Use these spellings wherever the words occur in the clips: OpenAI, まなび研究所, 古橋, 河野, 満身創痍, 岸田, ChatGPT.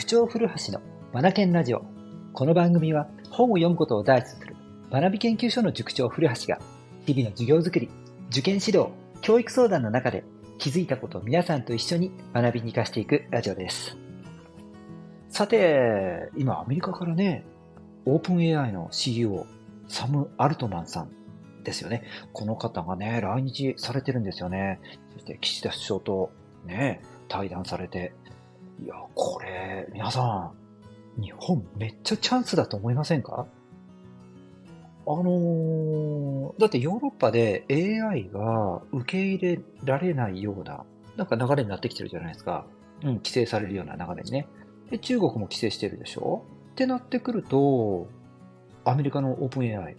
塾長古橋のバナケンラジオ。この番組は本を読むことを第一とする学び研究所の塾長古橋が日々の授業づくり、受験指導、教育相談の中で気づいたことを皆さんと一緒に学びに生かしていくラジオです。さて、今アメリカからね、OpenAI の CEO サム・アルトマンさんですよね。この方がね、来日されてるんですよね。そして岸田首相とね、対談されて、いや、これ皆さん、日本めっちゃチャンスだと思いませんか？だってヨーロッパで AI が受け入れられないような、なんか流れになってきてるじゃないですか。規制されるような流れにね。で、中国も規制してるでしょ？ってなってくると、アメリカの OpenAI、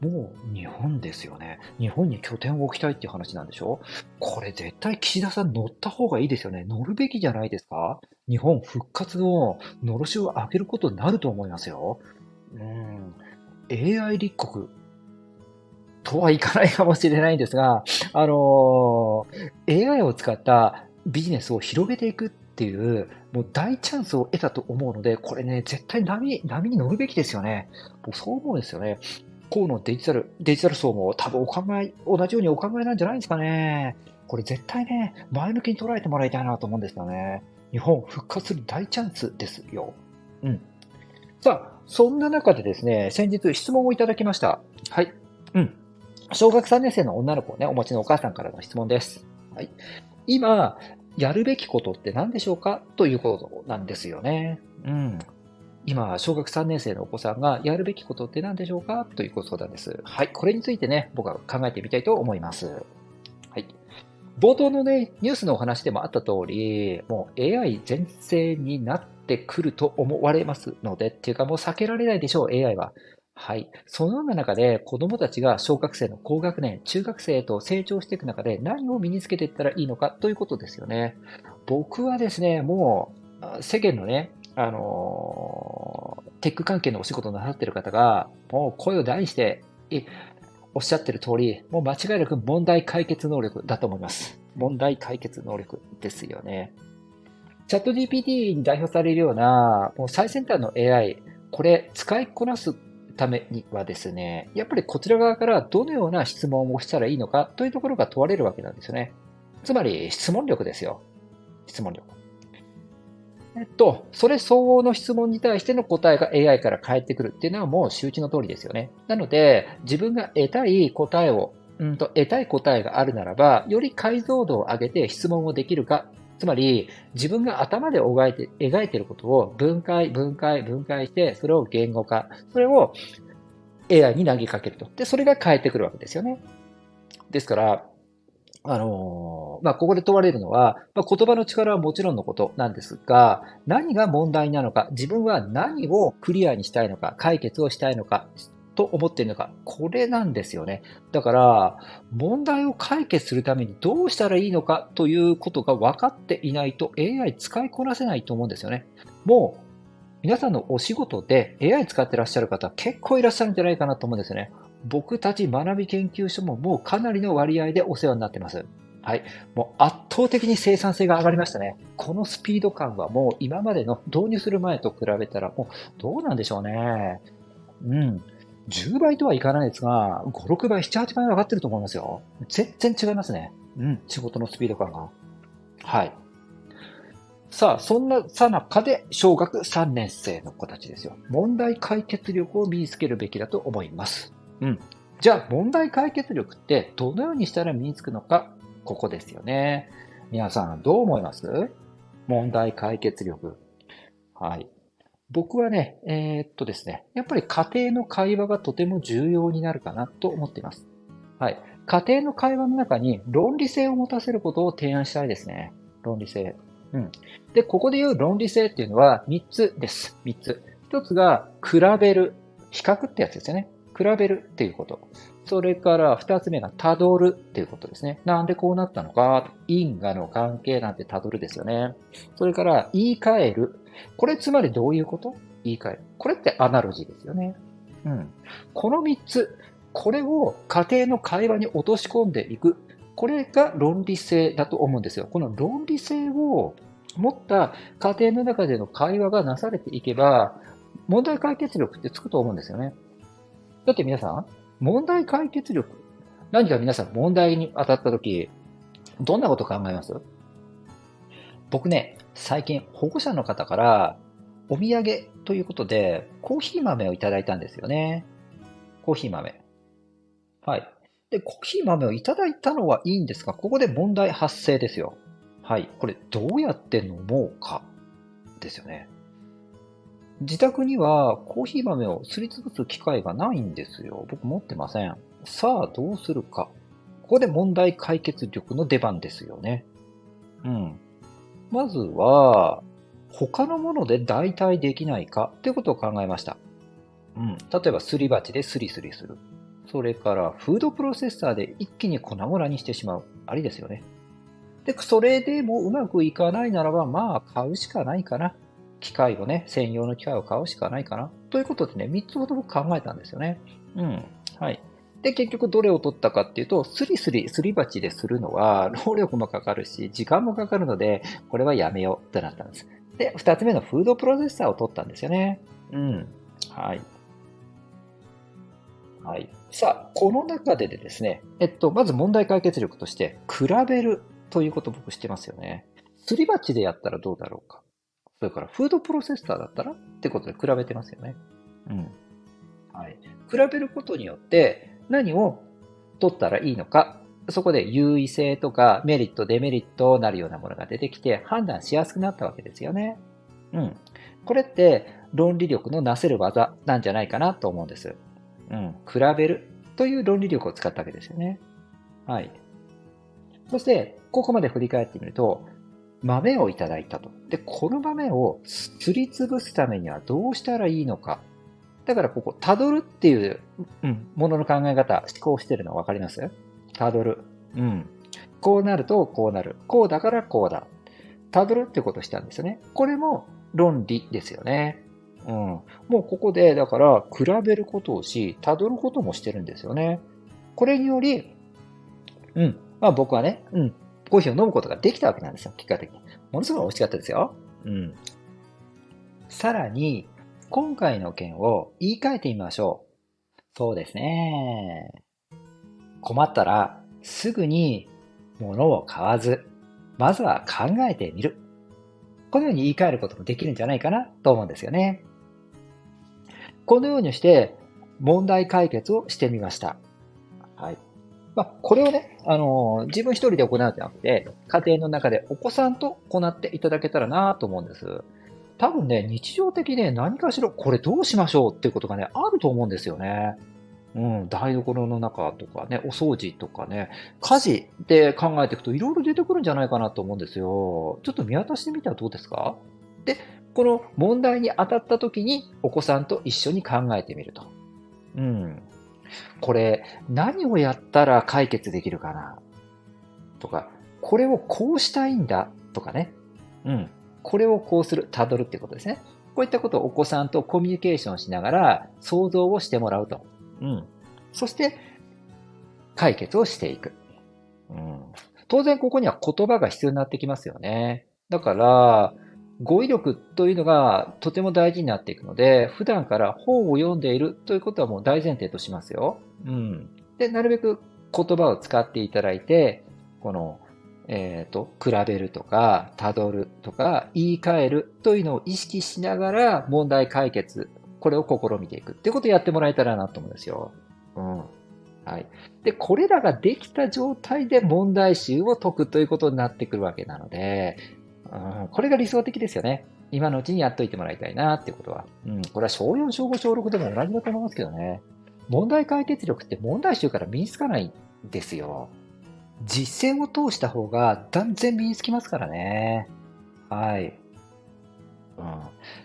もう日本ですよね。日本に拠点を置きたいっていう話なんでしょ？これ絶対岸田さん乗った方がいいですよね。乗るべきじゃないですか？日本復活ののろしを上げることになると思いますよ。AI 立国とはいかないかもしれないんですが、AI を使ったビジネスを広げていくっていう、もう大チャンスを得たと思うので、これね、絶対波に乗るべきですよね。もうそう思うんですよね。河野デジタル層も多分同じようにお考えなんじゃないですかね。これ絶対ね、前向きに捉えてもらいたいなと思うんですよね。日本復活する大チャンスですよ。さあ、そんな中でですね、先日質問をいただきました。はい。小学3年生の女の子をね、お持ちのお母さんからの質問です。はい。今、やるべきことって何でしょうかということなんですよね。今、小学3年生のお子さんがやるべきことって何でしょうかというご相談です。はい。これについてね、僕は考えてみたいと思います。はい。冒頭のね、ニュースのお話でもあった通り、もう AI 全盛になってくると思われますので、っていうかもう避けられないでしょう、AI は。はい。そのような中で、子供たちが小学生の高学年、中学生へと成長していく中で、何を身につけていったらいいのかということですよね。僕はですね、もう、世間のね、テック関係のお仕事をなさっている方が、もう声を大にしておっしゃってる通り、もう間違いなく問題解決能力だと思います。問題解決能力ですよね。チャット GPT に代表されるような、もう最先端の AI、これ使いこなすためにはですね、やっぱりこちら側からどのような質問をしたらいいのかというところが問われるわけなんですよね。つまり質問力ですよ。質問力。それ相応の質問に対しての答えが AI から返ってくるっていうのはもう周知の通りですよね。なので、自分が得たい答えがあるならば、より解像度を上げて質問をできるか、つまり、自分が頭で描いていることを分解して、それを言語化、それを AI に投げかけると。で、それが返ってくるわけですよね。ですから、ここで問われるのは、言葉の力はもちろんのことなんですが、何が問題なのか、自分は何をクリアにしたいのか、解決をしたいのか、と思っているのか、これなんですよね。だから、問題を解決するためにどうしたらいいのかということが分かっていないと AI 使いこなせないと思うんですよね。もう、皆さんのお仕事で AI 使ってらっしゃる方結構いらっしゃるんじゃないかなと思うんですよね。僕たち学び研究所ももうかなりの割合でお世話になってます。はい。もう圧倒的に生産性が上がりましたね。このスピード感はもう今までの導入する前と比べたらもうどうなんでしょうね。10倍とはいかないですが、5、6倍、7、8倍上がってると思いますよ。全然違いますね。仕事のスピード感が。はい。さあ、そんなさなかで小学3年生の子たちですよ。問題解決力を身につけるべきだと思います。じゃあ、問題解決力ってどのようにしたら身につくのか、ここですよね。皆さん、どう思います？問題解決力。はい。僕はね、やっぱり家庭の会話がとても重要になるかなと思っています。はい。家庭の会話の中に論理性を持たせることを提案したいですね。論理性。で、ここで言う論理性っていうのは3つです。3つ。1つが、比べる。比較ってやつですよね。比べるっていうこと。それから2つ目が辿るっていうことですね。なんでこうなったのか、因果の関係なんて辿るですよね。それから言い換える。これつまりどういうこと？言い換える。これってアナロジーですよね。この3つ、これを家庭の会話に落とし込んでいく。これが論理性だと思うんですよ。この論理性を持った家庭の中での会話がなされていけば、問題解決力ってつくと思うんですよね。だって皆さん、問題解決力、何か皆さん問題に当たったとき、どんなこと考えます？僕ね、最近保護者の方からお土産ということでコーヒー豆をいただいたんですよね。コーヒー豆。はい。で、コーヒー豆をいただいたのはいいんですが、ここで問題発生ですよ。はい。これどうやって飲もうかですよね。自宅にはコーヒー豆をすりつぶす機会がないんですよ。僕持ってません。さあどうするか。ここで問題解決力の出番ですよね。うん。まずは、他のもので代替できないかということを考えました。うん。例えばすり鉢でスリスリする。それからフードプロセッサーで一気に粉々にしてしまう。ありですよね。で、それでもうまくいかないならば、まあ買うしかないかな。機械をね、専用の機械を買うしかないかな。ということでね、3つほど僕考えたんですよね。うん。はい。で、結局どれを取ったかっていうと、すり鉢でするのは、労力もかかるし、時間もかかるので、これはやめようってなったんです。で、2つ目のフードプロセッサーを取ったんですよね。うん。はい。はい。さあ、この中でですね、まず問題解決力として、比べるということを僕知ってますよね。すり鉢でやったらどうだろうか。それからフードプロセッサーだったらってことで比べてますよね。うん。はい。比べることによって、何を取ったらいいのか、そこで優位性とかメリット、デメリットなるようなものが出てきて判断しやすくなったわけですよね。うん。これって論理力のなせる技なんじゃないかなと思うんです。うん。比べるという論理力を使ったわけですよね。はい。そして、ここまで振り返ってみると、豆をいただいたと。で、この豆をすりつぶすためにはどうしたらいいのか。だからここ、たどるっていう、ものの考え方、思考してるの分かります？たどる。うん。こうなるとこうなる。こうだからこうだ。たどるってことをしたんですよね。これも論理ですよね。うん。もうここで、だから、比べることをし、たどることもしてるんですよね。これにより、まあ僕はね、コーヒーを飲むことができたわけなんですよ。結果的に。ものすごい美味しかったですよ。うん。さらに、今回の件を言い換えてみましょう。そうですね。困ったらすぐに物を買わず、まずは考えてみる。このように言い換えることもできるんじゃないかなと思うんですよね。このようにして問題解決をしてみました。はい。まあ、これをね、自分一人で行うじゃなくて、家庭の中でお子さんと行っていただけたらなと思うんです。多分ね、日常的にね、何かしらこれどうしましょうっていうことがね、あると思うんですよね。うん、台所の中とかね、お掃除とかね、家事で考えていくといろいろ出てくるんじゃないかなと思うんですよ。ちょっと見渡してみたらどうですか？で、この問題に当たった時にお子さんと一緒に考えてみると。うん。これ、何をやったら解決できるかな？とか、これをこうしたいんだとかね。うん。これをこうする、たどるってことですね。こういったことをお子さんとコミュニケーションしながら想像をしてもらうと。うん。そして、解決をしていく。うん。当然ここには言葉が必要になってきますよね。だから、語彙力というのがとても大事になっていくので、普段から本を読んでいるということはもう大前提としますよ。うん。で、なるべく言葉を使っていただいて、この、比べるとか、たどるとか、言い換えるというのを意識しながら問題解決、これを試みていくってことをやってもらえたらなと思うんですよ。うん。はい。で、これらができた状態で問題集を解くということになってくるわけなので、これが理想的ですよね。今のうちにやっといてもらいたいなっていうことは。これは小4、小5、小6でも同じだと思いますけどね。問題解決力って問題集から身につかないんですよ。実践を通した方が断然身につきますからね。はい。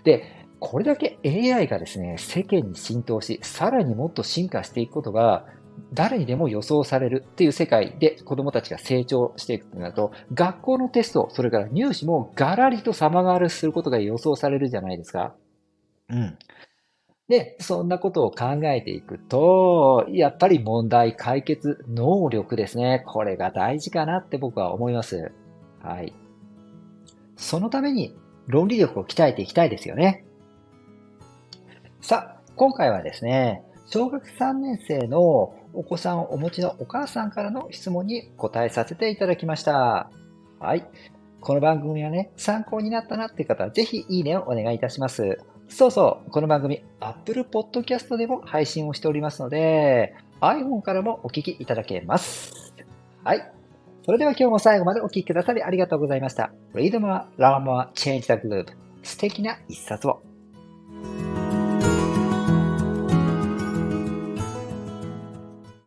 で、これだけ AI がですね、世間に浸透し、さらにもっと進化していくことが、誰にでも予想されるっていう世界で子供たちが成長していくとなると、学校のテスト、それから入試もガラリと様変わりすることが予想されるじゃないですか。うん。で、そんなことを考えていくと、やっぱり問題解決能力ですね。これが大事かなって僕は思います。はい。そのために論理力を鍛えていきたいですよね。さあ、今回はですね、小学3年生のお子さんをお持ちのお母さんからの質問に答えさせていただきました。はい。この番組はね、参考になったなって方はぜひいいねをお願いいたします。そうそう、この番組 Apple Podcast でも配信をしておりますので、iPhone からもお聞きいただけます。はい。それでは今日も最後までお聞きくださりありがとうございました。Read more, learn more, change the group。素敵な一冊を。